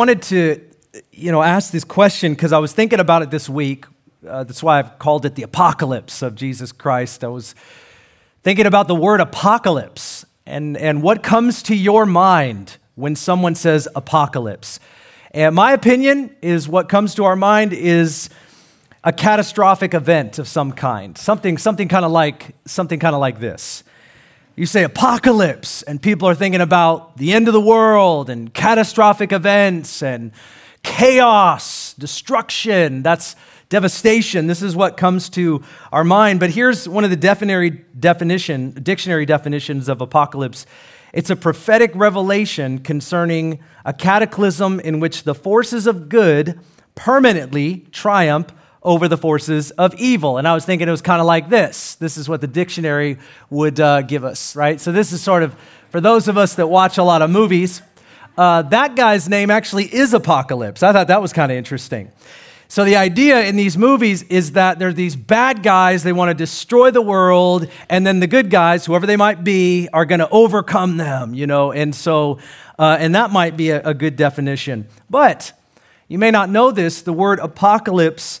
wanted to, ask this question because I was thinking about it this week. That's why I've called it the apocalypse of Jesus Christ. I was thinking about the word apocalypse and what comes to your mind when someone says apocalypse. And my opinion is what comes to our mind is a catastrophic event of some kind, something kind of like this. You say apocalypse, and people are thinking about the end of the world and catastrophic events and chaos, destruction. That's devastation. This is what comes to our mind. But here's one of the dictionary definitions of apocalypse. It's a prophetic revelation concerning a cataclysm in which the forces of good permanently triumph over the forces of evil. And I was thinking it was kind of like this. This is what the dictionary would give us, right? So this is sort of, for those of us that watch a lot of movies, that guy's name actually is Apocalypse. I thought that was kind of interesting. So the idea in these movies is that there are these bad guys, they want to destroy the world, and then the good guys, whoever they might be, are going to overcome them, And so, and that might be a good definition. But you may not know this, the word apocalypse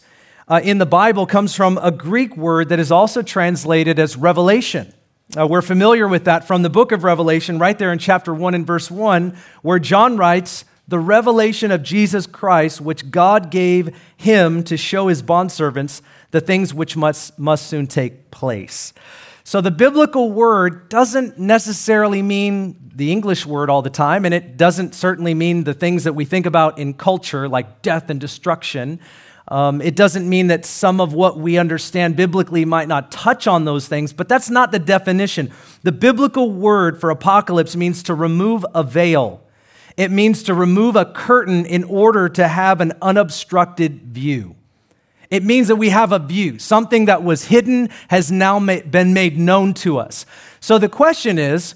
in the Bible comes from a Greek word that is also translated as revelation. We're familiar with that from the book of Revelation, right there in chapter 1 and verse 1, where John writes, "The revelation of Jesus Christ, which God gave him to show his bondservants the things which must soon take place." So the biblical word doesn't necessarily mean the English word all the time, and it doesn't certainly mean the things that we think about in culture, like death and destruction. It doesn't mean that some of what we understand biblically might not touch on those things, but that's not the definition. The biblical word for apocalypse means to remove a veil. It means to remove a curtain in order to have an unobstructed view. It means that we have a view. Something that was hidden has now been made known to us. So the question is,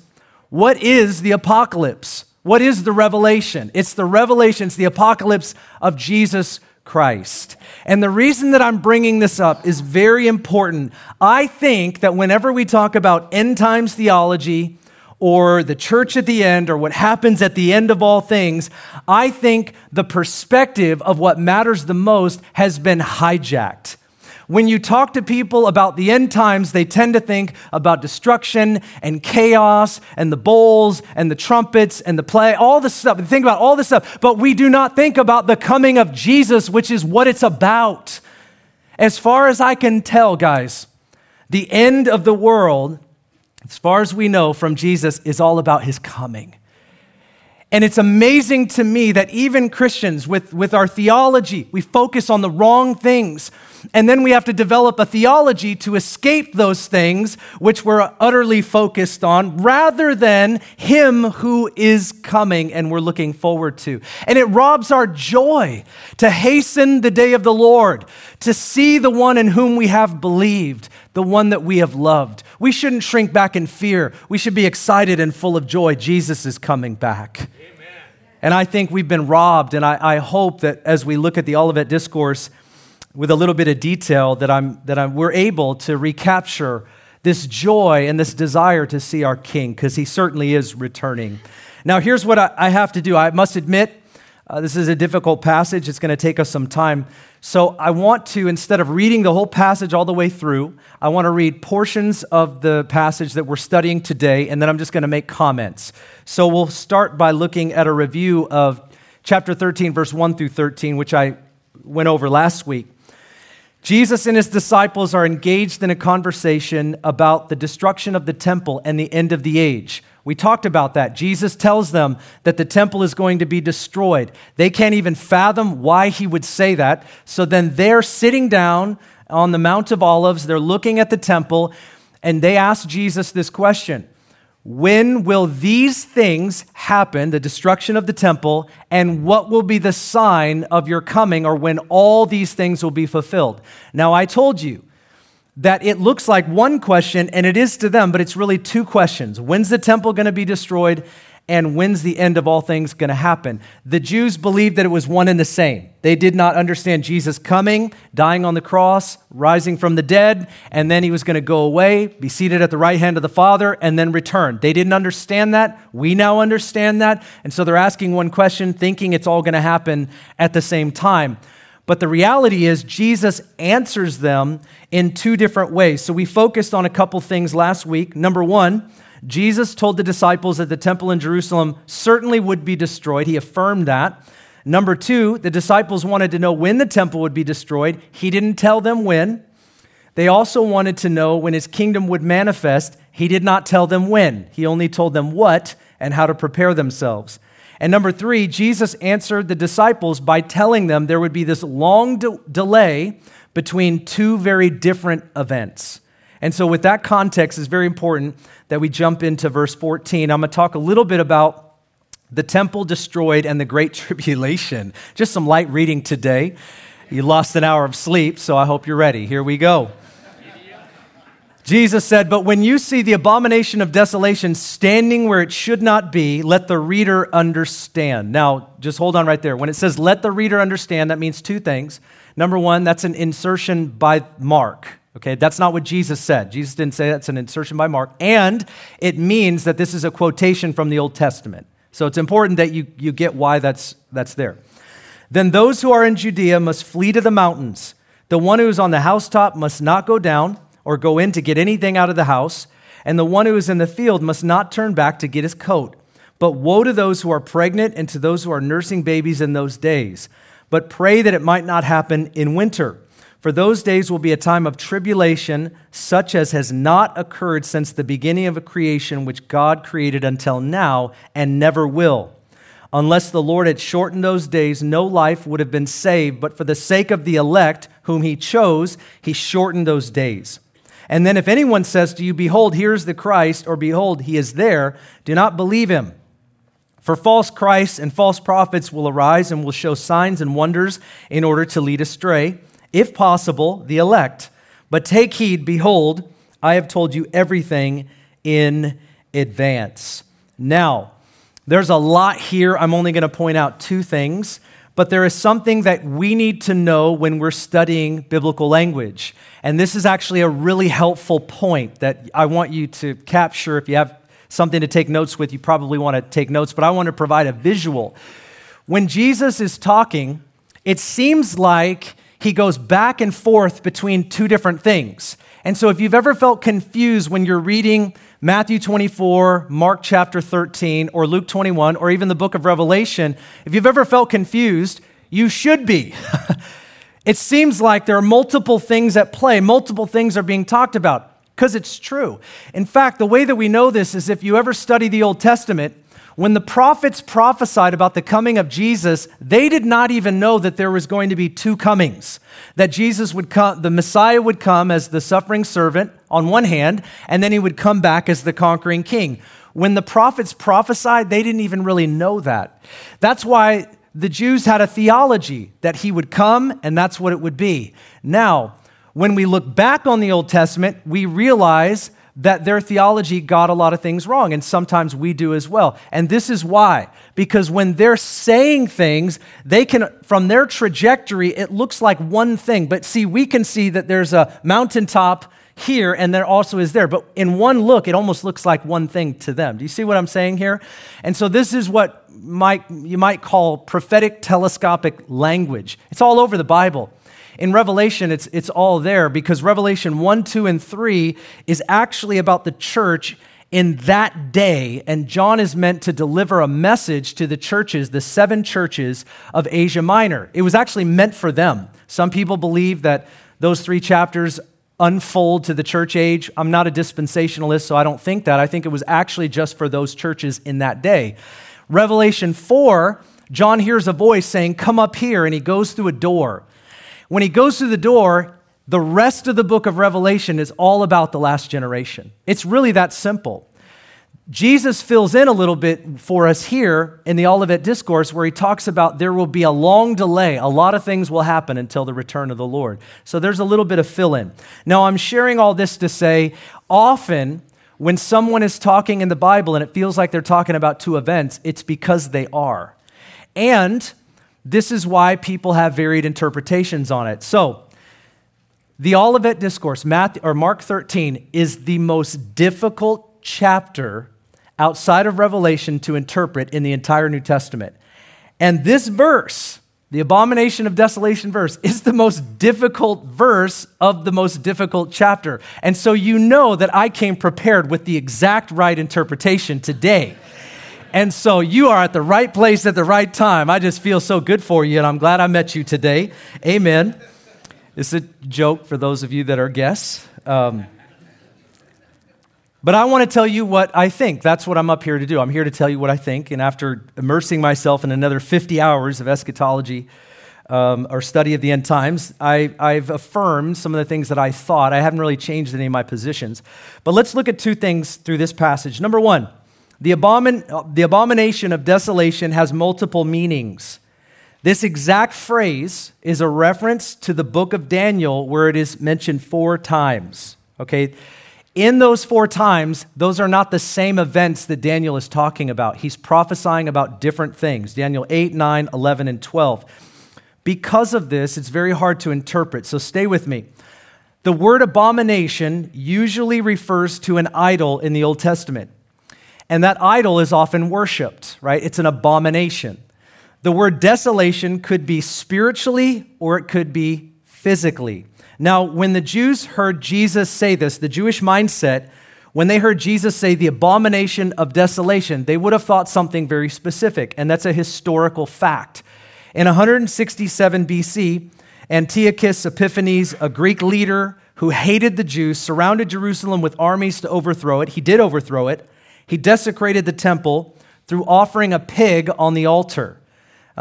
what is the apocalypse? What is the revelation? It's the revelation, it's the apocalypse of Jesus Christ. And the reason that I'm bringing this up is very important. I think that whenever we talk about end times theology or the church at the end or what happens at the end of all things, I think the perspective of what matters the most has been hijacked. When you talk to people about the end times, they tend to think about destruction and chaos and the bowls and the trumpets and the plague, all this stuff. They think about all this stuff, but we do not think about the coming of Jesus, which is what it's about. As far as I can tell, guys, the end of the world, as far as we know from Jesus, is all about his coming. And it's amazing to me that even Christians with our theology, we focus on the wrong things. And then we have to develop a theology to escape those things which we're utterly focused on rather than him who is coming and we're looking forward to. And it robs our joy to hasten the day of the Lord, to see the one in whom we have believed, the one that we have loved. We shouldn't shrink back in fear. We should be excited and full of joy. Jesus is coming back. Amen. And I think we've been robbed, and I hope that as we look at the Olivet Discourse with a little bit of detail, we're able to recapture this joy and this desire to see our King, because he certainly is returning. Now, here's what I have to do. I must admit, this is a difficult passage. It's going to take us some time. So I want to, instead of reading the whole passage all the way through, I want to read portions of the passage that we're studying today, and then I'm just going to make comments. So we'll start by looking at a review of chapter 13, verse 1 through 13, which I went over last week. Jesus and his disciples are engaged in a conversation about the destruction of the temple and the end of the age. We talked about that. Jesus tells them that the temple is going to be destroyed. They can't even fathom why he would say that. So then they're sitting down on the Mount of Olives. They're looking at the temple, and they ask Jesus this question: when will these things happen, the destruction of the temple, and what will be the sign of your coming, or when all these things will be fulfilled? Now, I told you that it looks like one question, and it is to them, but it's really two questions. When's the temple going to be destroyed, and when's the end of all things going to happen? The Jews believed that it was one and the same. They did not understand Jesus coming, dying on the cross, rising from the dead, and then he was going to go away, be seated at the right hand of the Father, and then return. They didn't understand that. We now understand that. And so they're asking one question, thinking it's all going to happen at the same time. But the reality is Jesus answers them in two different ways. So we focused on a couple things last week. Number one, Jesus told the disciples that the temple in Jerusalem certainly would be destroyed. He affirmed that. Number two, the disciples wanted to know when the temple would be destroyed. He didn't tell them when. They also wanted to know when his kingdom would manifest. He did not tell them when. He only told them what and how to prepare themselves. And number three, Jesus answered the disciples by telling them there would be this long delay between two very different events. And so with that context, it's very important that we jump into verse 14. I'm going to talk a little bit about the temple destroyed and the great tribulation. Just some light reading today. You lost an hour of sleep, so I hope you're ready. Here we go. Jesus said, "But when you see the abomination of desolation standing where it should not be, let the reader understand." Now, just hold on right there. When it says, "let the reader understand," that means two things. Number one, that's an insertion by Mark. Okay, that's not what Jesus said. Jesus didn't say that's an insertion by Mark. And it means that this is a quotation from the Old Testament. So it's important that you get why that's there. "Then those who are in Judea must flee to the mountains. The one who is on the housetop must not go down or go in to get anything out of the house. And the one who is in the field must not turn back to get his coat. But woe to those who are pregnant and to those who are nursing babies in those days. But pray that it might not happen in winter. For those days will be a time of tribulation, such as has not occurred since the beginning of a creation which God created until now and never will. Unless the Lord had shortened those days, no life would have been saved. But for the sake of the elect whom he chose, he shortened those days. And then if anyone says to you, 'Behold, here's the Christ,' or 'Behold, he is there,' do not believe him. For false Christs and false prophets will arise and will show signs and wonders in order to lead astray, if possible, the elect. But take heed, behold, I have told you everything in advance." Now, there's a lot here. I'm only going to point out two things, but there is something that we need to know when we're studying biblical language. And this is actually a really helpful point that I want you to capture. If you have something to take notes with, you probably want to take notes, but I want to provide a visual. When Jesus is talking, it seems like he goes back and forth between two different things. And so if you've ever felt confused when you're reading Matthew 24, Mark chapter 13, or Luke 21, or even the book of Revelation, if you've ever felt confused, you should be. It seems like there are multiple things at play, multiple things are being talked about, because it's true. In fact, the way that we know this is if you ever study the Old Testament, when the prophets prophesied about the coming of Jesus, they did not even know that there was going to be two comings, that Jesus would come, the Messiah would come as the suffering servant on one hand, and then he would come back as the conquering king. When the prophets prophesied, they didn't even really know that. That's why the Jews had a theology that he would come, and that's what it would be. Now, when we look back on the Old Testament, we realize that their theology got a lot of things wrong, and sometimes we do as well. And this is why, because when they're saying things, they can, from their trajectory, it looks like one thing. But see, we can see that there's a mountaintop here, and there also is there. But in one look, it almost looks like one thing to them. Do you see what I'm saying here? And so this is what you might call prophetic telescopic language. It's all over the Bible. In Revelation, it's all there because Revelation 1, 2, and 3 is actually about the church in that day, and John is meant to deliver a message to the churches, the seven churches of Asia Minor. It was actually meant for them. Some people believe that those three chapters unfold to the church age. I'm not a dispensationalist, so I don't think that. I think it was actually just for those churches in that day. Revelation 4, John hears a voice saying, "Come up here," and he goes through a door. When he goes through the door, the rest of the book of Revelation is all about the last generation. It's really that simple. Jesus fills in a little bit for us here in the Olivet Discourse where he talks about there will be a long delay. A lot of things will happen until the return of the Lord. So there's a little bit of fill in. Now, I'm sharing all this to say often When someone is talking in the Bible and it feels like they're talking about two events, it's because they are. And this is why people have varied interpretations on it. So, the Olivet Discourse, Mark 13, is the most difficult chapter outside of Revelation to interpret in the entire New Testament. And this verse, the abomination of desolation verse, is the most difficult verse of the most difficult chapter. And so you know that I came prepared with the exact right interpretation today. And so you are at the right place at the right time. I just feel so good for you, and I'm glad I met you today. Amen. It's a joke for those of you that are guests. But I want to tell you what I think. That's what I'm up here to do. I'm here to tell you what I think. And after immersing myself in another 50 hours of eschatology or study of the end times, I've affirmed some of the things that I thought. I haven't really changed any of my positions. But let's look at two things through this passage. Number one, the abomination of desolation has multiple meanings. This exact phrase is a reference to the book of Daniel where it is mentioned 4 times, okay? In those 4 times, those are not the same events that Daniel is talking about. He's prophesying about different things, Daniel 8, 9, 11, and 12. Because of this, it's very hard to interpret, so stay with me. The word abomination usually refers to an idol in the Old Testament, and that idol is often worshipped, right? It's an abomination. The word desolation could be spiritually or it could be physically. Now, when the Jews heard Jesus say this, the Jewish mindset, when they heard Jesus say the abomination of desolation, they would have thought something very specific, and that's a historical fact. In 167 BC, Antiochus Epiphanes, a Greek leader who hated the Jews, surrounded Jerusalem with armies to overthrow it. He did overthrow it. He desecrated the temple through offering a pig on the altar.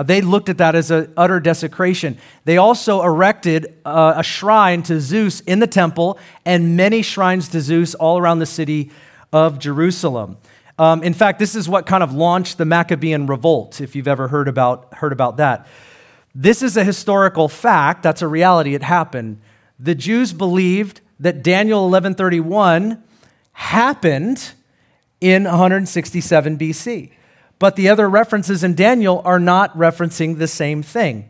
They looked at that as an utter desecration. They also erected a shrine to Zeus in the temple and many shrines to Zeus all around the city of Jerusalem. In fact, this is what kind of launched the Maccabean revolt, if you've ever heard about that. This is a historical fact. That's a reality. It happened. The Jews believed that Daniel 11:31 happened in 167 BC. But the other references in Daniel are not referencing the same thing.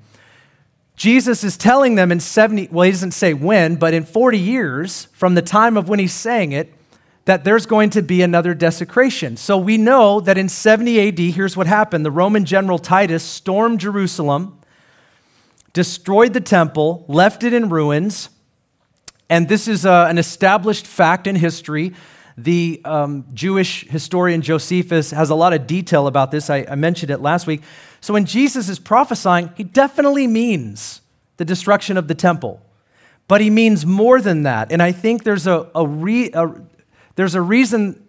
Jesus is telling them in 70, well, he doesn't say when, but in 40 years from the time of when he's saying it, that there's going to be another desecration. So we know that in 70 AD, here's what happened. The Roman general Titus stormed Jerusalem, destroyed the temple, left it in ruins, and this is an established fact in history. The Jewish historian Josephus has a lot of detail about this. I mentioned it last week. So when Jesus is prophesying, he definitely means the destruction of the temple. But he means more than that. And I think there's a reason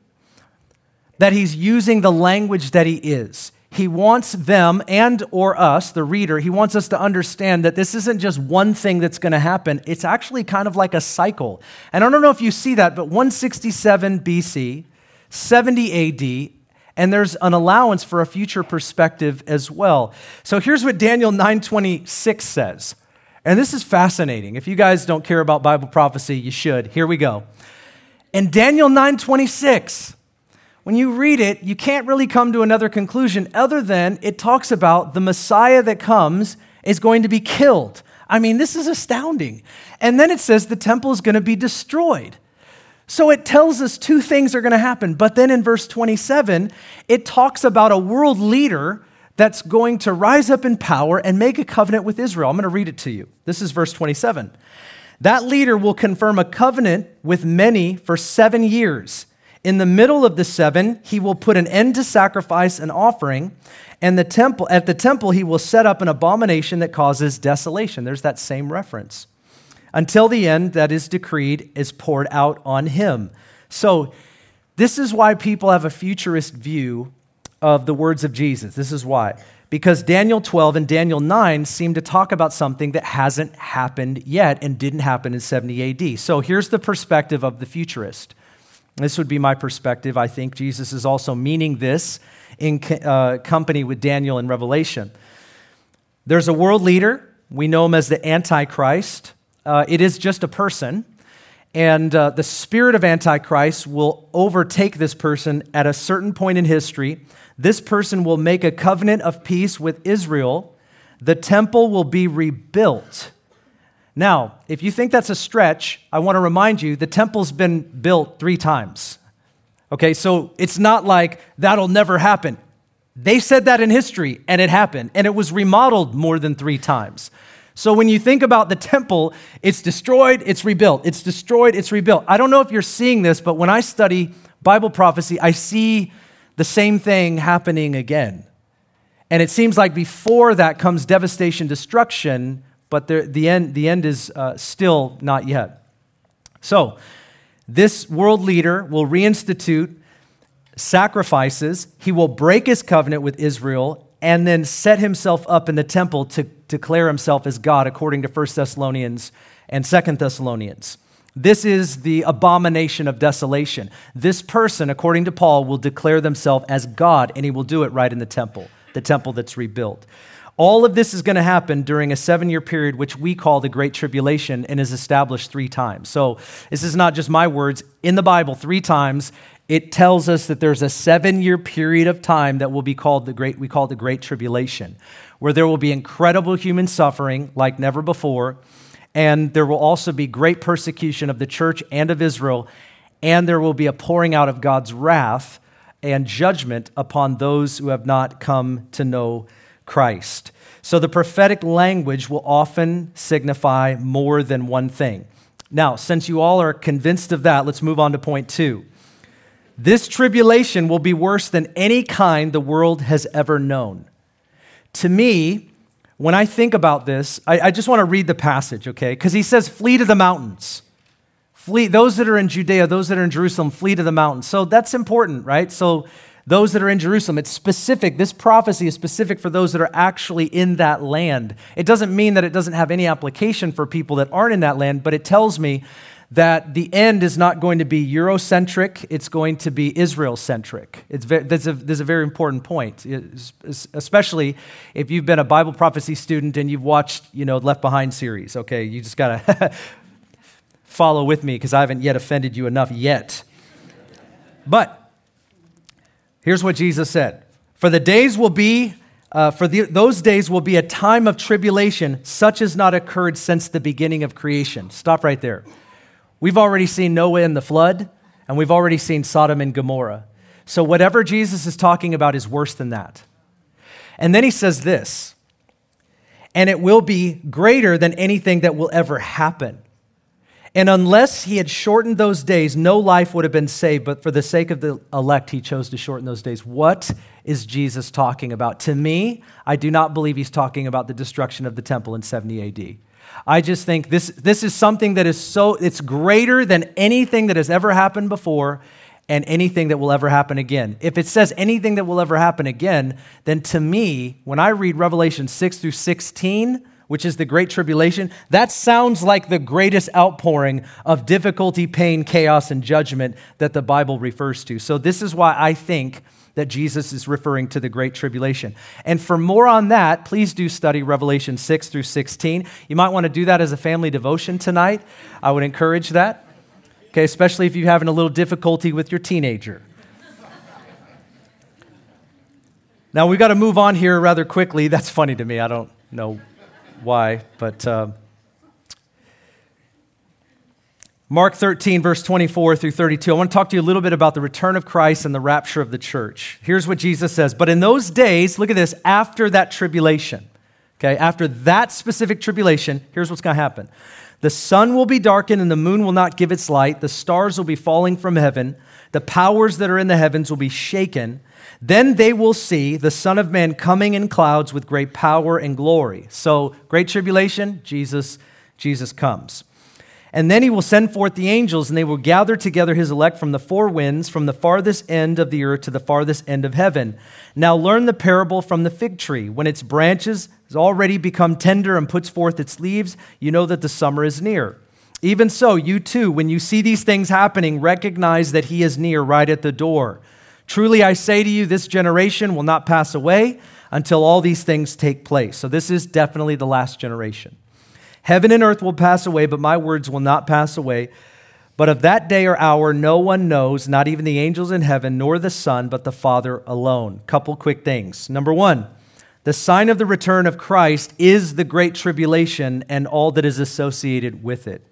that he's using the language that he is. He wants them and or us, the reader, he wants us to understand that this isn't just one thing that's going to happen. It's actually kind of like a cycle. And I don't know if you see that, but 167 BC, 70 AD, and there's an allowance for a future perspective as well. So here's what Daniel 9:26 says. And this is fascinating. If you guys don't care about Bible prophecy, you should. Here we go. In Daniel 9:26, when you read it, you can't really come to another conclusion other than it talks about the Messiah that comes is going to be killed. I mean, this is astounding. And then it says the temple is going to be destroyed. So it tells us two things are going to happen. But then in verse 27, it talks about a world leader that's going to rise up in power and make a covenant with Israel. I'm going to read it to you. This is verse 27. That leader will confirm a covenant with many for 7 years. In the middle of the 7, he will put an end to sacrifice and offering, and at the temple he will set up an abomination that causes desolation. There's that same reference. Until the end that is decreed is poured out on him. So this is why people have a futurist view of the words of Jesus. This is why. Because Daniel 12 and Daniel 9 seem to talk about something that hasn't happened yet and didn't happen in 70 AD. So here's the perspective of the futurist. This would be my perspective. I think Jesus is also meaning this in company with Daniel in Revelation. There's a world leader. We know him as the Antichrist. It is just a person. And the spirit of Antichrist will overtake this person at a certain point in history. This person will make a covenant of peace with Israel. The temple will be rebuilt. Now, if you think that's a stretch, I want to remind you, the temple's been built 3 times. Okay, so it's not like that'll never happen. They said that in history, and it happened, and it was remodeled more than 3 times. So when you think about the temple, it's destroyed, it's rebuilt. It's destroyed, it's rebuilt. I don't know if you're seeing this, but when I study Bible prophecy, I see the same thing happening again. And it seems like before that comes devastation, destruction, but the end is still not yet. So this world leader will reinstitute sacrifices. He will break his covenant with Israel and then set himself up in the temple to declare himself as God, according to 1 Thessalonians and 2 Thessalonians. This is the abomination of desolation. This person, according to Paul, will declare themselves as God, and he will do it right in the temple that's rebuilt. All of this is going to happen during a 7-year period, which we call the Great Tribulation, and is established 3 times. So this is not just my words. In the Bible, 3 times, it tells us that there's a 7-year period of time that will be called the Great Tribulation, where there will be incredible human suffering like never before, and there will also be great persecution of the church and of Israel, and there will be a pouring out of God's wrath and judgment upon those who have not come to know Christ. So the prophetic language will often signify more than one thing. Now, since you all are convinced of that, let's move on to point 2. This tribulation will be worse than any kind the world has ever known. To me, when I think about this, I just want to read the passage, okay? Because he says, flee to the mountains. Flee, those that are in Judea, those that are in Jerusalem, flee to the mountains. So that's important, right? So those that are in Jerusalem, it's specific. This prophecy is specific for those that are actually in that land. It doesn't mean that it doesn't have any application for people that aren't in that land, but it tells me that the end is not going to be Eurocentric, it's going to be Israel-centric. That's a very important point, especially if you've been a Bible prophecy student and you've watched, Left Behind series, okay? You just got to follow with me because I haven't yet offended you enough yet. But here's what Jesus said. Those days will be a time of tribulation such as not occurred since the beginning of creation. Stop right there. We've already seen Noah and the flood, and we've already seen Sodom and Gomorrah. So whatever Jesus is talking about is worse than that. And then he says this, and it will be greater than anything that will ever happen. And unless he had shortened those days, no life would have been saved, but for the sake of the elect, he chose to shorten those days. What is Jesus talking about? To me, I do not believe he's talking about the destruction of the temple in 70 AD. I just think this is something that is it's greater than anything that has ever happened before and anything that will ever happen again. If it says anything that will ever happen again, then to me, when I read Revelation 6 through 16, which is the Great Tribulation, that sounds like the greatest outpouring of difficulty, pain, chaos, and judgment that the Bible refers to. So this is why I think that Jesus is referring to the Great Tribulation. And for more on that, please do study Revelation 6 through 16. You might want to do that as a family devotion tonight. I would encourage that, okay, especially if you're having a little difficulty with your teenager. Now, we've got to move on here rather quickly. That's funny to me. I don't know why, but Mark 13, verse 24 through 32. I want to talk to you a little bit about the return of Christ and the rapture of the church. Here's what Jesus says. But in those days, look at this, after that tribulation, okay, after that specific tribulation, here's what's going to happen. The sun will be darkened and the moon will not give its light. The stars will be falling from heaven. The powers that are in the heavens will be shaken. Then they will see the Son of Man coming in clouds with great power and glory. So great tribulation, Jesus comes. And then he will send forth the angels, and they will gather together his elect from the 4 winds, from the farthest end of the earth to the farthest end of heaven. Now learn the parable from the fig tree. When its branches has already become tender and puts forth its leaves, you know that the summer is near. Even so, you too, when you see these things happening, recognize that he is near, right at the door. Truly I say to you, this generation will not pass away until all these things take place. So this is definitely the last generation. Heaven and earth will pass away, but my words will not pass away. But of that day or hour, no one knows, not even the angels in heaven, nor the Son, but the Father alone. Couple quick things. Number one, the sign of the return of Christ is the great tribulation and all that is associated with it.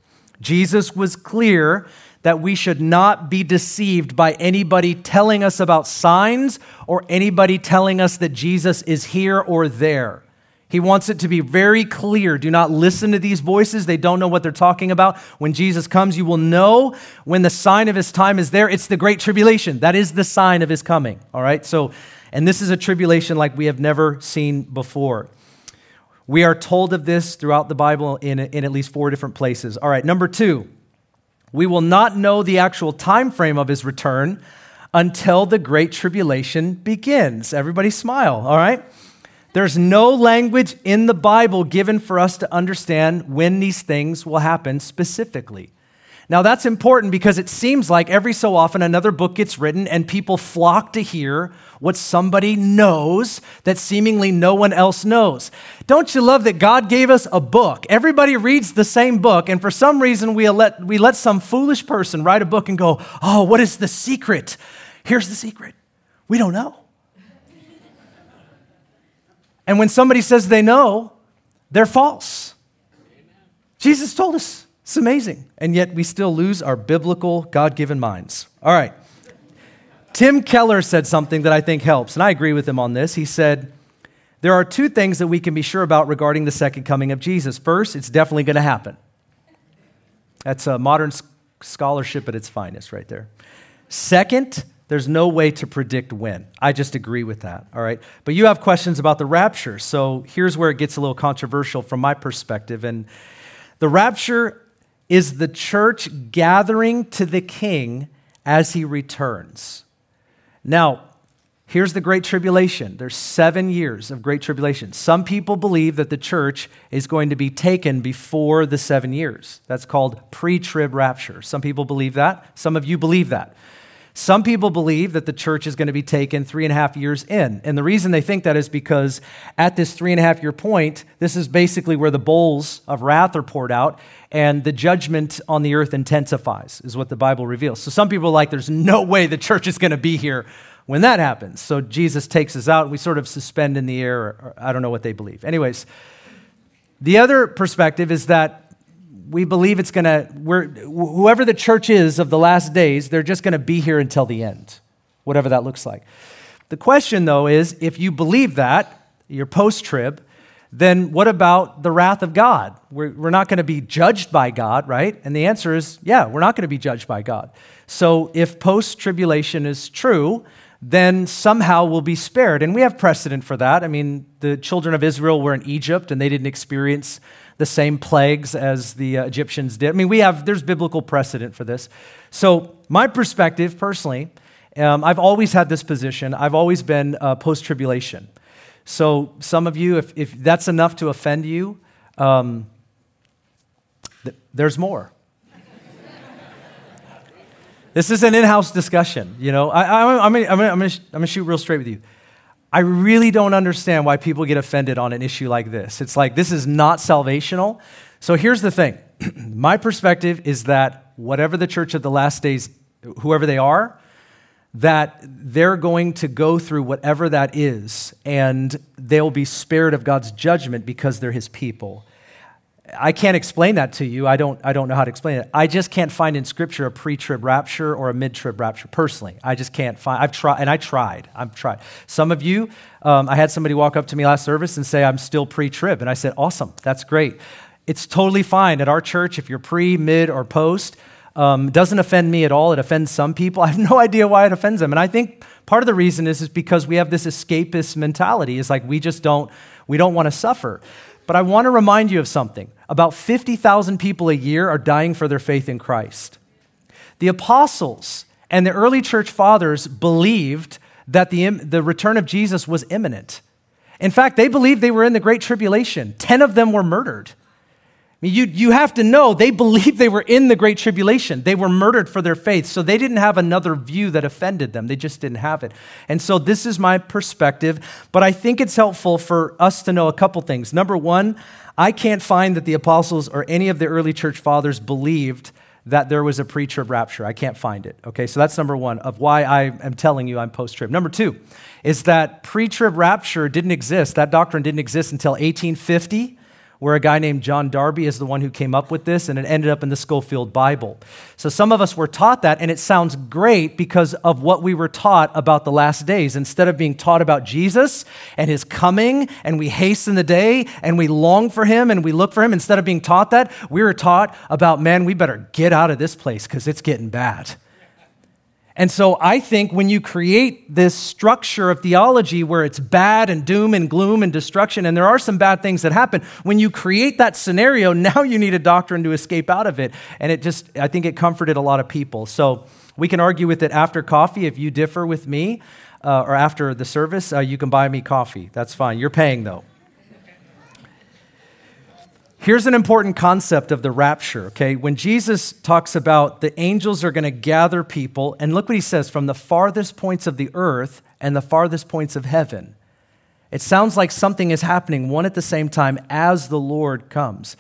Jesus was clear that we should not be deceived by anybody telling us about signs or anybody telling us that Jesus is here or there. He wants it to be very clear. Do not listen to these voices. They don't know what they're talking about. When Jesus comes, you will know when the sign of his time is there. It's the great tribulation. That is the sign of his coming. All right. So, and this is a tribulation like we have never seen before. We are told of this throughout the Bible in at least 4 different places. All right. Number 2, we will not know the actual time frame of his return until the great tribulation begins. Everybody smile. All right. There's no language in the Bible given for us to understand when these things will happen specifically. Now, that's important because it seems like every so often another book gets written and people flock to hear what somebody knows that seemingly no one else knows. Don't you love that God gave us a book? Everybody reads the same book, and for some reason we let some foolish person write a book and go, oh, what is the secret? Here's the secret. We don't know. And when somebody says they know, they're false. Amen. Jesus told us. It's amazing. And yet we still lose our biblical, God-given minds. All right. Tim Keller said something that I think helps, and I agree with him on this. He said, there are 2 things that we can be sure about regarding the second coming of Jesus. First, it's definitely going to happen. That's a modern scholarship at its finest right there. Second, there's no way to predict when. I just agree with that, all right? But you have questions about the rapture, so here's where it gets a little controversial from my perspective. And the rapture is the church gathering to the king as he returns. Now, here's the great tribulation. There's 7 years of great tribulation. Some people believe that the church is going to be taken before the 7 years. That's called pre-trib rapture. Some people believe that. Some of you believe that. Some people believe that the church is going to be taken 3.5 years in. And the reason they think that is because at this 3.5 year point, this is basically where the bowls of wrath are poured out and the judgment on the earth intensifies, is what the Bible reveals. So some people are like, there's no way the church is going to be here when that happens. So Jesus takes us out and we sort of suspend in the air. Or I don't know what they believe. Anyways, the other perspective is that we believe it's going to, whoever the church is of the last days, they're just going to be here until the end, whatever that looks like. The question, though, is if you believe that, you're post-trib, then what about the wrath of God? We're not going to be judged by God, right? And the answer is, yeah, we're not going to be judged by God. So if post-tribulation is true, then somehow we'll be spared. And we have precedent for that. I mean, the children of Israel were in Egypt, and they didn't experience the same plagues as the Egyptians did. I mean, there's biblical precedent for this. So my perspective, personally, I've always had this position. I've always been post-tribulation. So some of you, if that's enough to offend you, there's more. This is an in-house discussion, you know. I'm gonna shoot real straight with you. I really don't understand why people get offended on an issue like this. It's like, this is not salvational. So here's the thing. My perspective is that whatever the church of the last days, whoever they are, that they're going to go through whatever that is, and they'll be spared of God's judgment because they're his people. I can't explain that to you. I don't know how to explain it. I just can't find in Scripture a pre-trib rapture or a mid-trib rapture, personally. I just can't find. I've tried. Some of you, I had somebody walk up to me last service and say, I'm still pre-trib. And I said, awesome. That's great. It's totally fine at our church if you're pre, mid, or post. It doesn't offend me at all. It offends some people. I have no idea why it offends them. And I think part of the reason is because we have this escapist mentality. It's like we don't want to suffer. But I want to remind you of something. About 50,000 people a year are dying for their faith in Christ. The apostles and the early church fathers believed that the return of Jesus was imminent. In fact, they believed they were in the Great Tribulation. 10 of them were murdered. I mean, you have to know they believed they were in the Great Tribulation. They were murdered for their faith, so they didn't have another view that offended them. They just didn't have it. And so this is my perspective, but I think it's helpful for us to know a couple things. Number one, I can't find that the apostles or any of the early church fathers believed that there was a pre-trib rapture. I can't find it. Okay, so that's number one of why I am telling you I'm post-trib. Number two is that pre-trib rapture didn't exist. That doctrine didn't exist until 1850, where a guy named John Darby is the one who came up with this, and it ended up in the Schofield Bible. So some of us were taught that, and it sounds great because of what we were taught about the last days. Instead of being taught about Jesus and his coming, and we hasten the day, and we long for him, and we look for him, instead of being taught that, we were taught about, man, we better get out of this place because it's getting bad. And so I think when you create this structure of theology where it's bad and doom and gloom and destruction, and there are some bad things that happen, when you create that scenario, now you need a doctrine to escape out of it. And it just, I think it comforted a lot of people. So we can argue with it after coffee. If you differ with me or after the service, you can buy me coffee. That's fine. You're paying though. Here's an important concept of the rapture, okay? When Jesus talks about the angels are going to gather people, and look what he says, from the farthest points of the earth and the farthest points of heaven. It sounds like something is happening one at the same time as the Lord comes.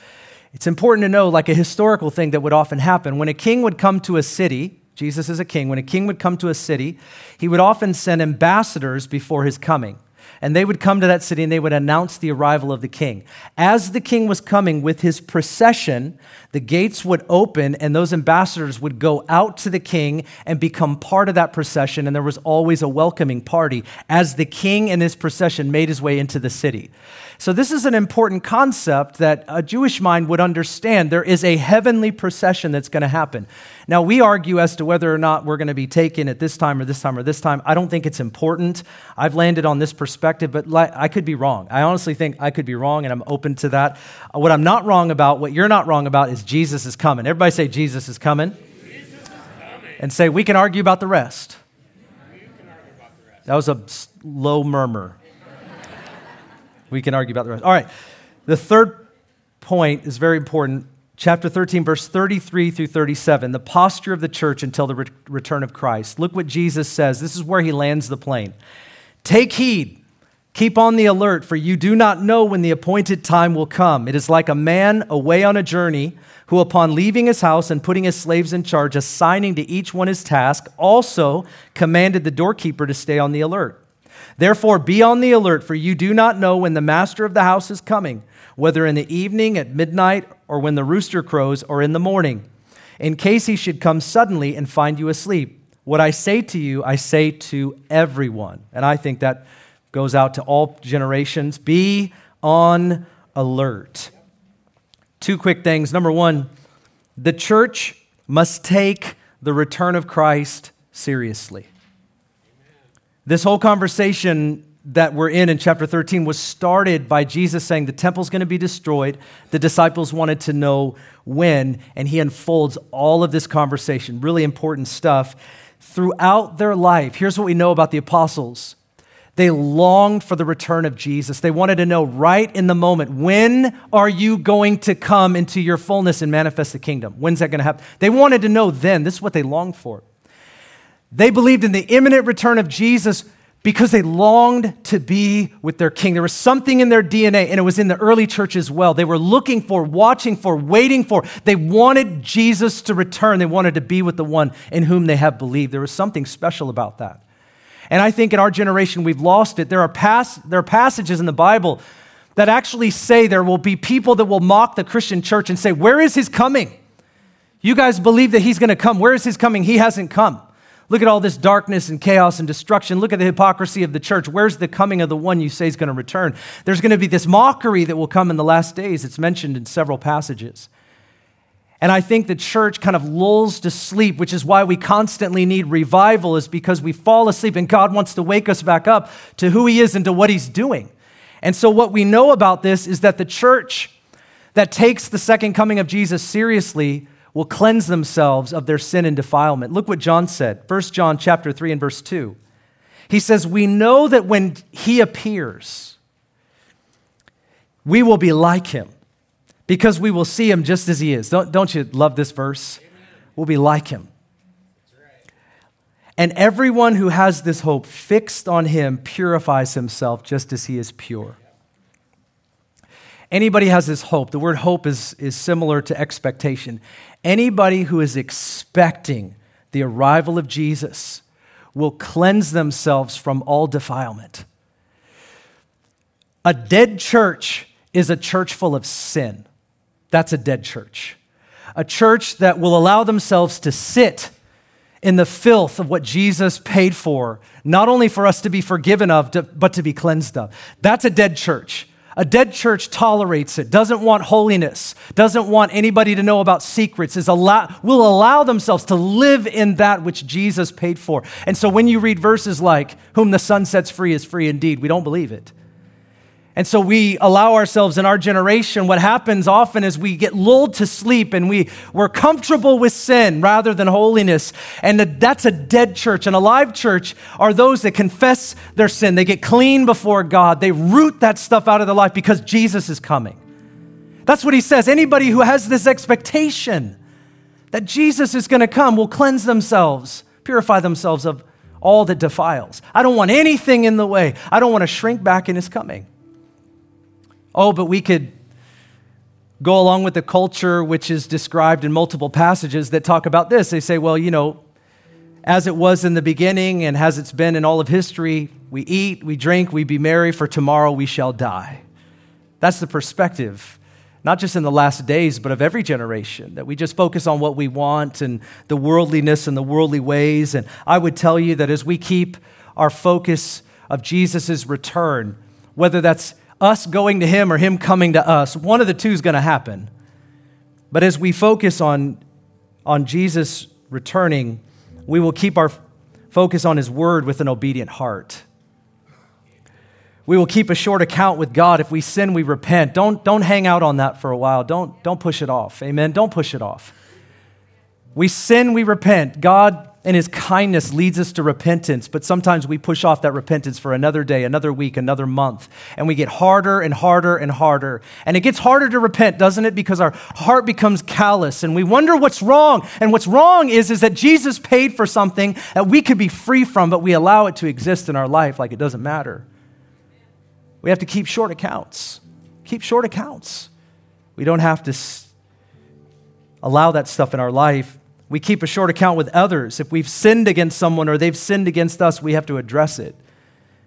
It's important to know, like a historical thing that would often happen, when a king would come to a city, Jesus is a king, when a king would come to a city, he would often send ambassadors before his coming. And they would come to that city and they would announce the arrival of the king. As the king was coming with his procession, the gates would open and those ambassadors would go out to the king and become part of that procession. And there was always a welcoming party as the king and his procession made his way into the city. So this is an important concept that a Jewish mind would understand. There is a heavenly procession that's going to happen. Now, we argue as to whether or not we're going to be taken at this time or this time or this time. I don't think it's important. I've landed on this perspective, but I could be wrong. I honestly think I could be wrong, and I'm open to that. What I'm not wrong about, what you're not wrong about, is Jesus is coming. Everybody say, Jesus is coming. Jesus is coming. And say, we can argue about the rest. That was a low murmur. We can argue about the rest. All right. The third point is very important. Chapter 13, verse 33 through 37, the posture of the church until the return of Christ. Look what Jesus says. This is where he lands the plane. Take heed. Keep on the alert, for you do not know when the appointed time will come. It is like a man away on a journey who, upon leaving his house and putting his slaves in charge, assigning to each one his task, also commanded the doorkeeper to stay on the alert. Therefore, be on the alert, for you do not know when the master of the house is coming, whether in the evening, at midnight, or when the rooster crows, or in the morning, in case he should come suddenly and find you asleep. What I say to you, I say to everyone. And I think that goes out to all generations. Be on alert. Two quick things. Number one, the church must take the return of Christ seriously. This whole conversation that we're in chapter 13 was started by Jesus saying the temple's going to be destroyed. The disciples wanted to know when, and he unfolds all of this conversation, really important stuff, throughout their life. Here's what we know about the apostles. They longed for the return of Jesus. They wanted to know right in the moment, when are you going to come into your fullness and manifest the kingdom? When's that going to happen? They wanted to know then. This is what they longed for. They believed in the imminent return of Jesus because they longed to be with their king. There was something in their DNA, and it was in the early church as well. They were looking for, watching for, waiting for. They wanted Jesus to return. They wanted to be with the one in whom they have believed. There was something special about that. And I think in our generation, we've lost it. There are passages in the Bible that actually say there will be people that will mock the Christian church and say, where is his coming? You guys believe that he's going to come. Where is his coming? He hasn't come. Look at all this darkness and chaos and destruction. Look at the hypocrisy of the church. Where's the coming of the one you say is going to return? There's going to be this mockery that will come in the last days. It's mentioned in several passages. And I think the church kind of lulls to sleep, which is why we constantly need revival, is because we fall asleep and God wants to wake us back up to who he is and to what he's doing. And so what we know about this is that the church that takes the second coming of Jesus seriously will cleanse themselves of their sin and defilement. Look what John said, 1 John chapter 3 and verse 2. He says, we know that when he appears, we will be like him, because we will see him just as he is. Don't you love this verse? Amen. We'll be like him. That's right. And everyone who has this hope fixed on him purifies himself just as he is pure. Anybody has this hope. The word hope is similar to expectation. Anybody who is expecting the arrival of Jesus will cleanse themselves from all defilement. A dead church is a church full of sin. That's a dead church. A church that will allow themselves to sit in the filth of what Jesus paid for, not only for us to be forgiven of, but to be cleansed of. That's a dead church. A dead church tolerates it, doesn't want holiness, doesn't want anybody to know about secrets, will allow themselves to live in that which Jesus paid for. And so when you read verses like, whom the Son sets free is free indeed, we don't believe it. And so we allow ourselves in our generation, what happens often is we get lulled to sleep and we're comfortable with sin rather than holiness. And that's a dead church. And a live church are those that confess their sin. They get clean before God. They root that stuff out of their life because Jesus is coming. That's what he says. Anybody who has this expectation that Jesus is going to come will cleanse themselves, purify themselves of all that defiles. I don't want anything in the way. I don't want to shrink back in his coming. Oh, but we could go along with the culture which is described in multiple passages that talk about this. They say, well, you know, as it was in the beginning and as it's been in all of history, we eat, we drink, we be merry, for tomorrow we shall die. That's the perspective, not just in the last days, but of every generation, that we just focus on what we want and the worldliness and the worldly ways. And I would tell you that as we keep our focus of Jesus' return, whether that's us going to him or him coming to us, one of the two is going to happen. But as we focus on Jesus returning, we will keep our focus on his word with an obedient heart. We will keep a short account with God. If we sin, we repent. Don't hang out on that for a while. Don't push it off. Amen? Don't push it off. We sin, we repent. God and his kindness leads us to repentance, but sometimes we push off that repentance for another day, another week, another month, and we get harder and harder and harder. And it gets harder to repent, doesn't it? Because our heart becomes callous and we wonder what's wrong. And what's wrong is that Jesus paid for something that we could be free from, but we allow it to exist in our life like it doesn't matter. We have to keep short accounts. Keep short accounts. We don't have to allow that stuff in our life. We keep a short account with others. If we've sinned against someone or they've sinned against us, we have to address it.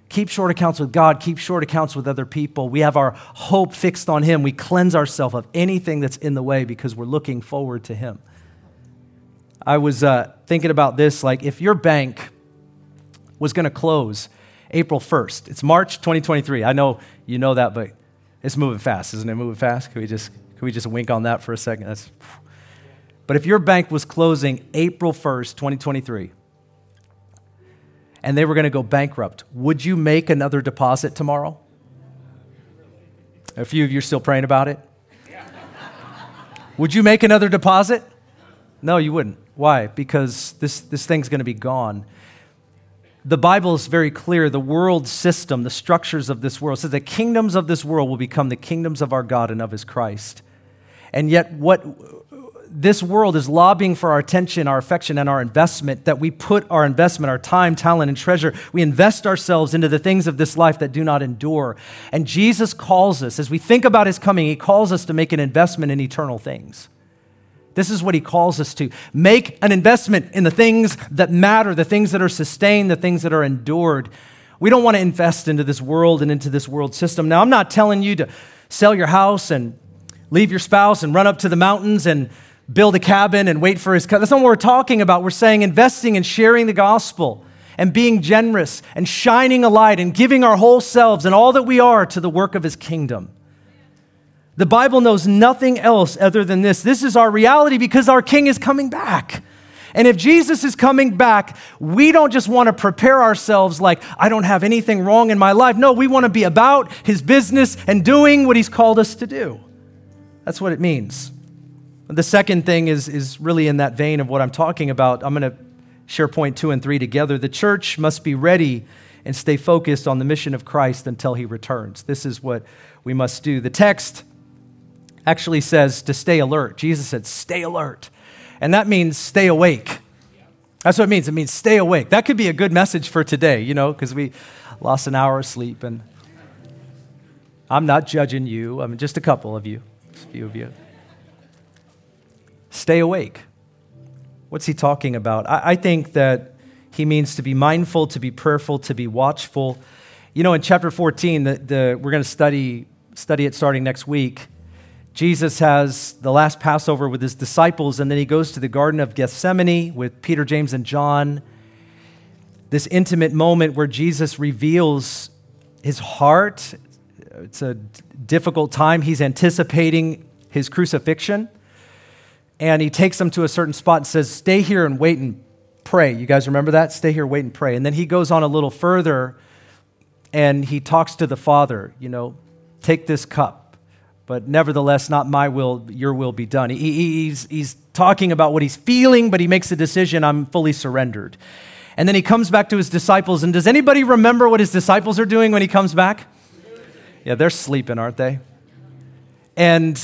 Keep short accounts with God. Keep short accounts with other people. We have our hope fixed on him. We cleanse ourselves of anything that's in the way because we're looking forward to him. I was thinking about this, like if your bank was going to close April 1st, it's March 2023. I know you know that, but it's moving fast, isn't it? Moving fast? Can we just wink on that for a second? But if your bank was closing April 1st, 2023, and they were going to go bankrupt, would you make another deposit tomorrow? A few of you are still praying about it. Yeah. Would you make another deposit? No, you wouldn't. Why? Because this thing's going to be gone. The Bible is very clear. The world system, the structures of this world, says the kingdoms of this world will become the kingdoms of our God and of his Christ. And yet this world is lobbying for our attention, our affection, and our investment, that we put our investment, our time, talent, and treasure, we invest ourselves into the things of this life that do not endure. And Jesus calls us, as we think about his coming, he calls us to make an investment in eternal things. This is what he calls us to. Make an investment in the things that matter, the things that are sustained, the things that are endured. We don't want to invest into this world and into this world system. Now, I'm not telling you to sell your house and leave your spouse and run up to the mountains and build a cabin and wait for his coming. That's not what we're talking about. We're saying investing and sharing the gospel and being generous and shining a light and giving our whole selves and all that we are to the work of his kingdom. The Bible knows nothing else other than this. This is our reality because our King is coming back. And if Jesus is coming back, we don't just want to prepare ourselves like, I don't have anything wrong in my life. No, we want to be about his business and doing what he's called us to do. That's what it means. The second thing is really in that vein of what I'm talking about. I'm going to share point 2 and 3 together. The church must be ready and stay focused on the mission of Christ until he returns. This is what we must do. The text actually says to stay alert. Jesus said, stay alert. And that means stay awake. That's what it means. It means stay awake. That could be a good message for today, you know, because we lost an hour of sleep. And I'm not judging you. I mean, just a couple of you, just a few of you. Stay awake. What's he talking about? I think that he means to be mindful, to be prayerful, to be watchful. You know, in chapter 14, we're going to study it starting next week. Jesus has the last Passover with his disciples, and then he goes to the Garden of Gethsemane with Peter, James, and John. This intimate moment where Jesus reveals his heart. It's a difficult time. He's anticipating his crucifixion. And he takes them to a certain spot and says, stay here and wait and pray. You guys remember that? Stay here, wait and pray. And then he goes on a little further and he talks to the Father, you know, take this cup, but nevertheless, not my will, your will be done. He's talking about what he's feeling, but he makes a decision, I'm fully surrendered. And then he comes back to his disciples. And does anybody remember what his disciples are doing when he comes back? Yeah, they're sleeping, aren't they? And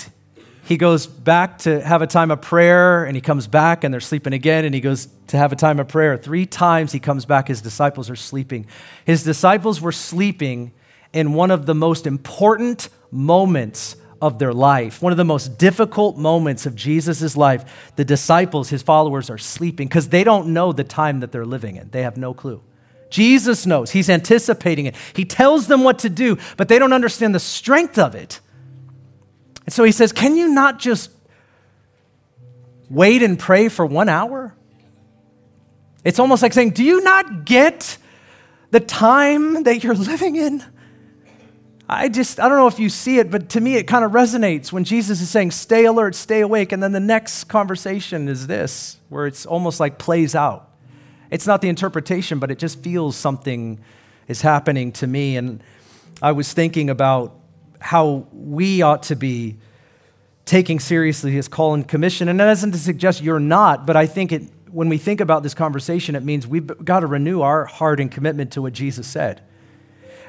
he goes back to have a time of prayer, and he comes back, and they're sleeping again, and he goes to have a time of prayer. 3 times he comes back, his disciples are sleeping. His disciples were sleeping in one of the most important moments of their life, one of the most difficult moments of Jesus' life. The disciples, his followers, are sleeping because they don't know the time that they're living in. They have no clue. Jesus knows. He's anticipating it. He tells them what to do, but they don't understand the strength of it. And so he says, can you not just wait and pray for 1 hour? It's almost like saying, do you not get the time that you're living in? I don't know if you see it, but to me it kind of resonates when Jesus is saying, stay alert, stay awake. And then the next conversation is this, where it's almost like plays out. It's not the interpretation, but it just feels something is happening to me. And I was thinking about how we ought to be taking seriously his call and commission. And that isn't to suggest you're not, but I think when we think about this conversation, it means we've got to renew our heart and commitment to what Jesus said.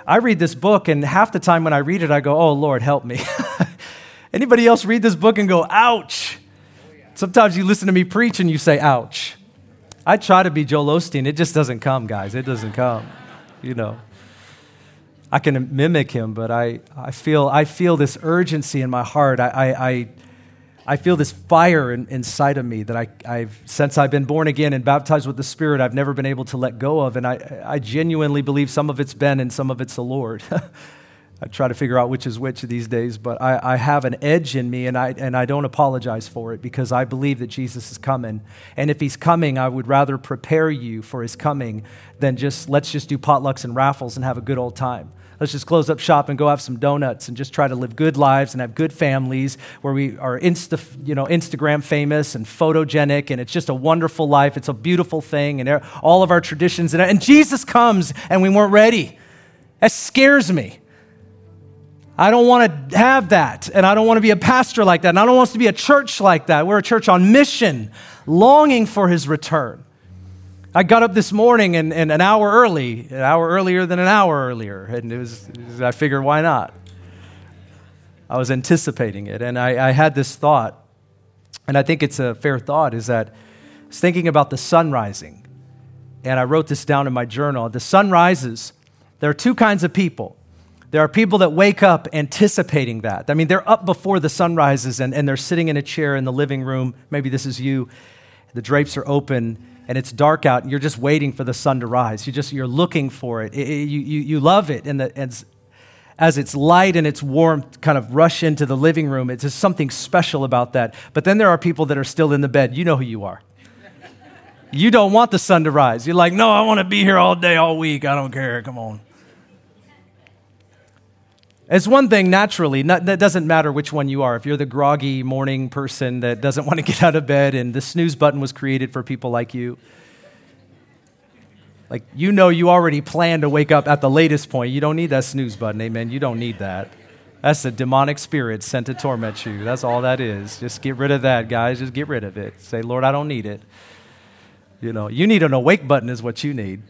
I read this book, and half the time when I read it, I go, oh, Lord, help me. Anybody else read this book and go, ouch? Oh, yeah. Sometimes you listen to me preach and you say, ouch. I try to be Joel Osteen. It just doesn't come, guys. It doesn't come, you know. I can mimic him, but I feel this urgency in my heart. I feel this fire inside of me that since I've been born again and baptized with the Spirit, I've never been able to let go of. And I genuinely believe some of it's Ben and some of it's the Lord. I try to figure out which is which these days, but I have an edge in me, and I don't apologize for it because I believe that Jesus is coming. And if he's coming, I would rather prepare you for his coming than let's just do potlucks and raffles and have a good old time. Let's just close up shop and go have some donuts and just try to live good lives and have good families where we are Instagram famous and photogenic, and it's just a wonderful life. It's a beautiful thing, and all of our traditions. And Jesus comes, and we weren't ready. That scares me. I don't want to have that, and I don't want to be a pastor like that, and I don't want us to be a church like that. We're a church on mission, longing for his return. I got up this morning and an hour earlier than an hour earlier, and I figured, why not? I was anticipating it, and I had this thought, and I think it's a fair thought, is that I was thinking about the sun rising, and I wrote this down in my journal. The sun rises. There are 2 kinds of people. There are people that wake up anticipating that. I mean, they're up before the sun rises, and they're sitting in a chair in the living room. Maybe this is you. The drapes are open, and it's dark out, and you're just waiting for the sun to rise. You're looking for it. You love it, and as its light and its warmth kind of rush into the living room, it's just something special about that. But then there are people that are still in the bed. You know who you are. You don't want the sun to rise. You're like, no, I want to be here all day, all week. I don't care. Come on. It's one thing naturally, that doesn't matter which one you are. If you're the groggy morning person that doesn't want to get out of bed, and the snooze button was created for people like you. Like, you know, you already plan to wake up at the latest point. You don't need that snooze button, amen. You don't need that. That's a demonic spirit sent to torment you. That's all that is. Just get rid of that, guys. Just get rid of it. Say, Lord, I don't need it. You know, you need an awake button is what you need.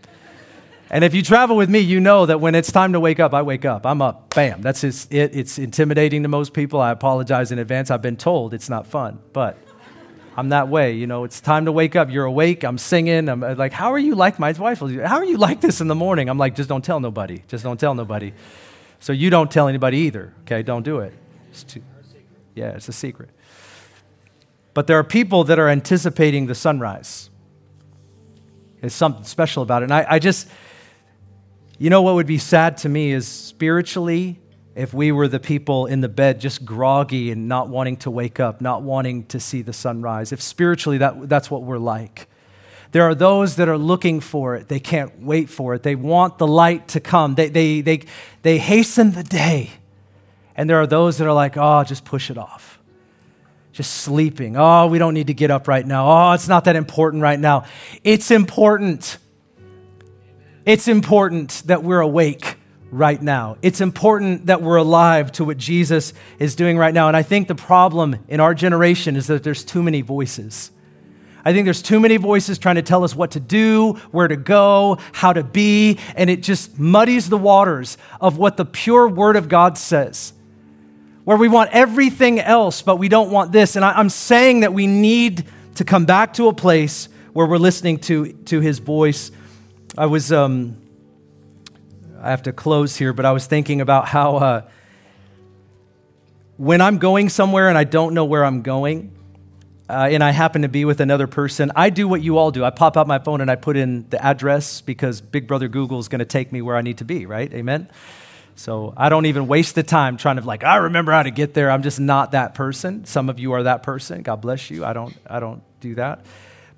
And if you travel with me, you know that when it's time to wake up, I wake up. I'm up. Bam. That's it. It's intimidating to most people. I apologize in advance. I've been told it's not fun, but I'm that way. You know, it's time to wake up. You're awake. I'm singing. I'm like, how are you like my wife? How are you like this in the morning? I'm like, just don't tell nobody. So you don't tell anybody either, okay? Don't do it. It's a secret. But there are people that are anticipating the sunrise. There's something special about it. And I just, you know what would be sad to me is spiritually, if we were the people in the bed just groggy and not wanting to wake up, not wanting to see the sunrise, if spiritually that's what we're like. There are those that are looking for it. They can't wait for it. They want the light to come. They hasten the day. And there are those that are like, oh, just push it off. Just sleeping. Oh, we don't need to get up right now. Oh, it's not that important right now. It's important. It's important that we're awake right now. It's important that we're alive to what Jesus is doing right now. And I think the problem in our generation is that there's too many voices. I think there's too many voices trying to tell us what to do, where to go, how to be, and it just muddies the waters of what the pure Word of God says, where we want everything else, but we don't want this. And I'm saying that we need to come back to a place where we're listening to His voice. I have to close here, but I was thinking about how when I'm going somewhere and I don't know where I'm going, and I happen to be with another person, I do what you all do. I pop out my phone and I put in the address because Big Brother Google is going to take me where I need to be, right? Amen? So I don't even waste the time trying to I remember how to get there. I'm just not that person. Some of you are that person. God bless you. I don't do that.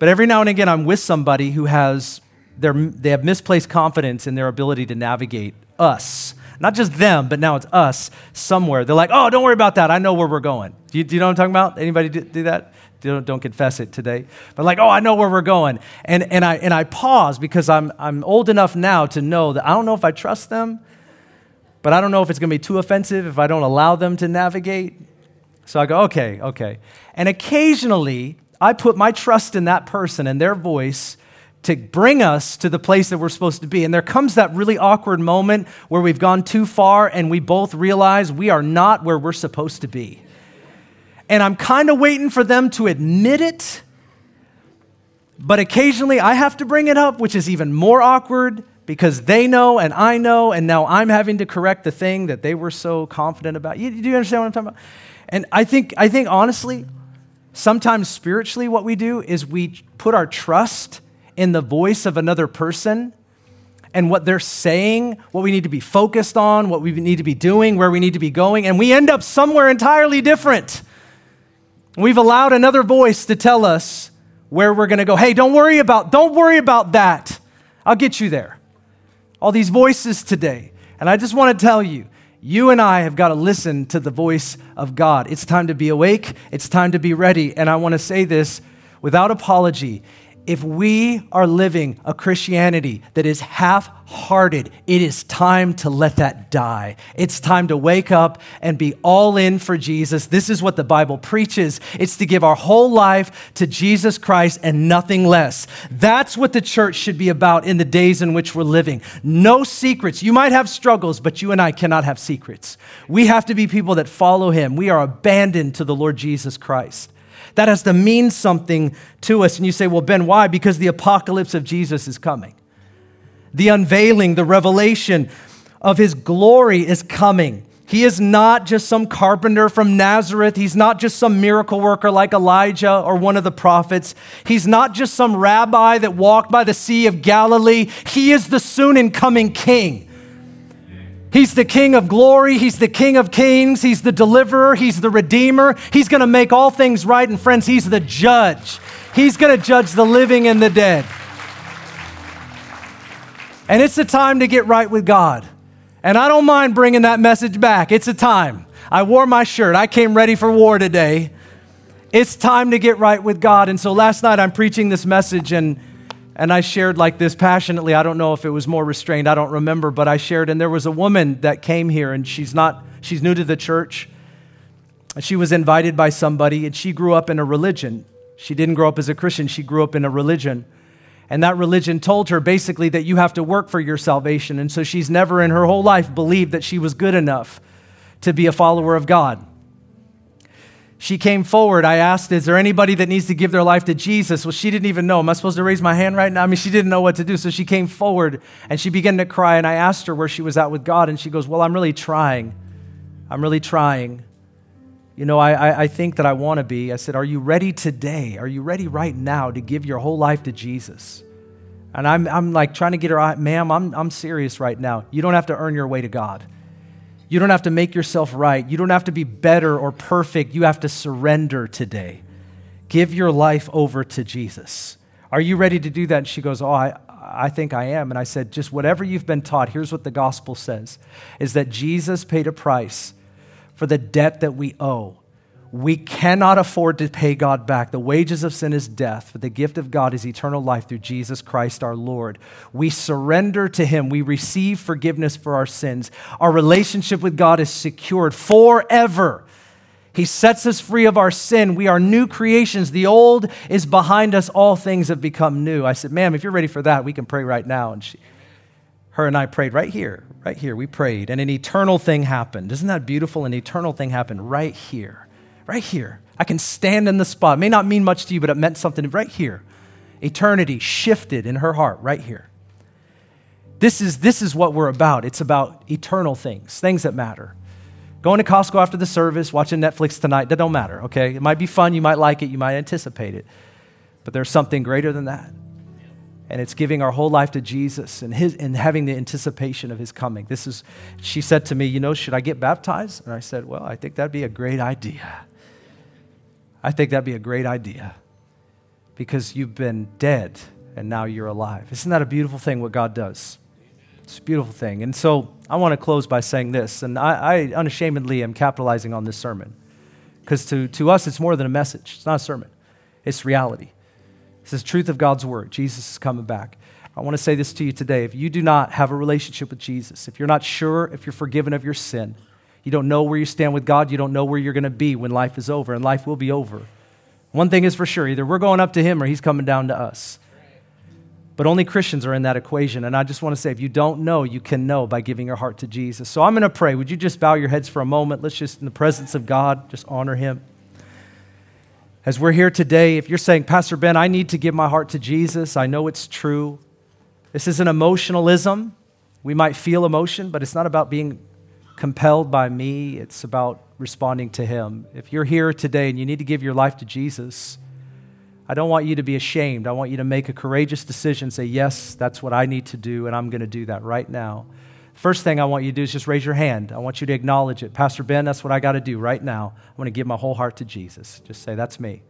But every now and again, I'm with somebody who has they have misplaced confidence in their ability to navigate us. Not just them, but now it's us somewhere. They're like, oh, don't worry about that. I know where we're going. Do you know what I'm talking about? Anybody do that? Don't confess it today. But like, oh, I know where we're going. And I pause because I'm old enough now to know that I don't know if I trust them. But I don't know if it's going to be too offensive if I don't allow them to navigate. So I go, okay. And occasionally, I put my trust in that person and their voice to bring us to the place that we're supposed to be. And there comes that really awkward moment where we've gone too far and we both realize we are not where we're supposed to be. And I'm kind of waiting for them to admit it. But occasionally, I have to bring it up, which is even more awkward, because they know and I know, and now I'm having to correct the thing that they were so confident about. Do you understand what I'm talking about? And I think honestly, sometimes spiritually what we do is we put our trust in the voice of another person and what they're saying, what we need to be focused on, what we need to be doing, where we need to be going, and we end up somewhere entirely different. We've allowed another voice to tell us where we're going to go. Hey, don't worry about that. I'll get you there. All these voices today. And I just want to tell you, you and I have got to listen to the voice of God. It's time to be awake. It's time to be ready. And I want to say this without apology. If we are living a Christianity that is half-hearted, it is time to let that die. It's time to wake up and be all in for Jesus. This is what the Bible preaches. It's to give our whole life to Jesus Christ and nothing less. That's what the church should be about in the days in which we're living. No secrets. You might have struggles, but you and I cannot have secrets. We have to be people that follow Him. We are abandoned to the Lord Jesus Christ. That has to mean something to us. And you say, well, Ben, why? Because the apocalypse of Jesus is coming. The unveiling, the revelation of His glory is coming. He is not just some carpenter from Nazareth. He's not just some miracle worker like Elijah or one of the prophets. He's not just some rabbi that walked by the Sea of Galilee. He is the soon and coming King. He's the King of glory. He's the King of kings. He's the deliverer. He's the redeemer. He's going to make all things right. And friends, He's the judge. He's going to judge the living and the dead. And it's a time to get right with God. And I don't mind bringing that message back. It's a time. I wore my shirt. I came ready for war today. It's time to get right with God. And so last night I'm preaching this message and I shared like this passionately. I don't know if it was more restrained. I don't remember, but I shared. And there was a woman that came here, and she's new to the church. She was invited by somebody, and she grew up in a religion. She didn't grow up as a Christian. She grew up in a religion. And that religion told her basically that you have to work for your salvation. And so she's never in her whole life believed that she was good enough to be a follower of God. She came forward. I asked, is there anybody that needs to give their life to Jesus? Well, she didn't even know. Am I supposed to raise my hand right now? I mean, she didn't know what to do. So she came forward and she began to cry. And I asked her where she was at with God. And she goes, well, I'm really trying. You know, I think that I want to be. I said, are you ready today? Are you ready right now to give your whole life to Jesus? And I'm like trying to get her, ma'am, I'm serious right now. You don't have to earn your way to God. You don't have to make yourself right. You don't have to be better or perfect. You have to surrender today. Give your life over to Jesus. Are you ready to do that? And she goes, oh, I think I am. And I said, just whatever you've been taught, here's what the gospel says, is that Jesus paid a price for the debt that we owe. We cannot afford to pay God back. The wages of sin is death, but the gift of God is eternal life through Jesus Christ our Lord. We surrender to him. We receive forgiveness for our sins. Our relationship with God is secured forever. He sets us free of our sin. We are new creations. The old is behind us. All things have become new. I said, ma'am, if you're ready for that, we can pray right now. And her and I prayed right here. We prayed, and an eternal thing happened. Isn't that beautiful? An eternal thing happened right here. I can stand in the spot. It may not mean much to you, but it meant something right here. Eternity shifted in her heart right here. This is what we're about. It's about eternal things, things that matter. Going to Costco after the service, watching Netflix tonight, that don't matter, okay? It might be fun, you might like it, you might anticipate it, but there's something greater than that. And it's giving our whole life to Jesus and having the anticipation of his coming. She said to me, you know, should I get baptized? And I said, well, I think that'd be a great idea. Because you've been dead and now you're alive. Isn't that a beautiful thing what God does? It's a beautiful thing. And so I want to close by saying this, and I unashamedly am capitalizing on this sermon because to us it's more than a message. It's not a sermon. It's reality. It's the truth of God's word. Jesus is coming back. I want to say this to you today. If you do not have a relationship with Jesus, if you're not sure if you're forgiven of your sin, you don't know where you stand with God. You don't know where you're going to be when life is over, and life will be over. One thing is for sure, either we're going up to him or he's coming down to us. But only Christians are in that equation. And I just want to say, if you don't know, you can know by giving your heart to Jesus. So I'm going to pray. Would you just bow your heads for a moment? Let's just, in the presence of God, just honor him. As we're here today, if you're saying, Pastor Ben, I need to give my heart to Jesus. I know it's true. This isn't emotionalism. We might feel emotion, but it's not about being compelled by me, it's about responding to him. If you're here today and you need to give your life to Jesus, I don't want you to be ashamed. I want you to make a courageous decision, say, yes, that's what I need to do, and I'm going to do that right now. First thing I want you to do is just raise your hand. I want you to acknowledge it. Pastor Ben, that's what I got to do right now. I'm going to give my whole heart to Jesus. Just say, that's me.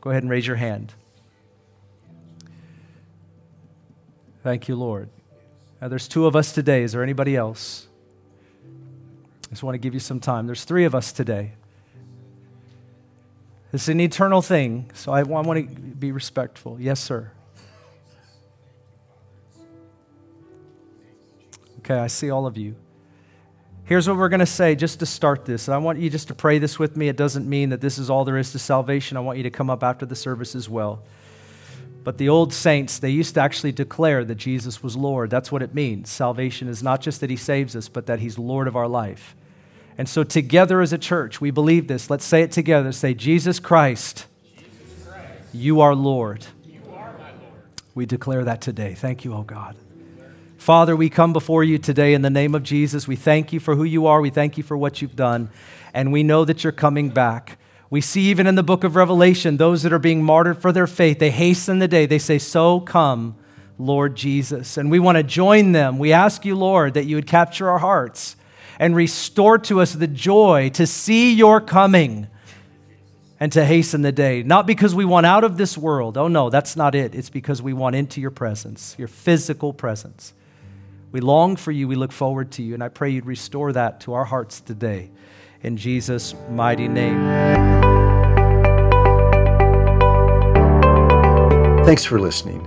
Go ahead and raise your hand. Thank you, Lord. Now, there's two of us today. Is there anybody else? I just want to give you some time. There's three of us today. It's an eternal thing, so I want to be respectful. Yes, sir. Okay, I see all of you. Here's what we're going to say just to start this. And I want you just to pray this with me. It doesn't mean that this is all there is to salvation. I want you to come up after the service as well. But the old saints, they used to actually declare that Jesus was Lord. That's what it means. Salvation is not just that he saves us, but that he's Lord of our life. And so together as a church, we believe this. Let's say it together. Say, Jesus Christ, you are Lord. You are my Lord. We declare that today. Thank you, oh God. Father, we come before you today in the name of Jesus. We thank you for who you are. We thank you for what you've done. And we know that you're coming back. We see even in the book of Revelation, those that are being martyred for their faith, they hasten the day. They say, so come, Lord Jesus. And we want to join them. We ask you, Lord, that you would capture our hearts and restore to us the joy to see your coming and to hasten the day. Not because we want out of this world. Oh, no, that's not it. It's because we want into your presence, your physical presence. We long for you. We look forward to you. And I pray you'd restore that to our hearts today. In Jesus' mighty name. Thanks for listening.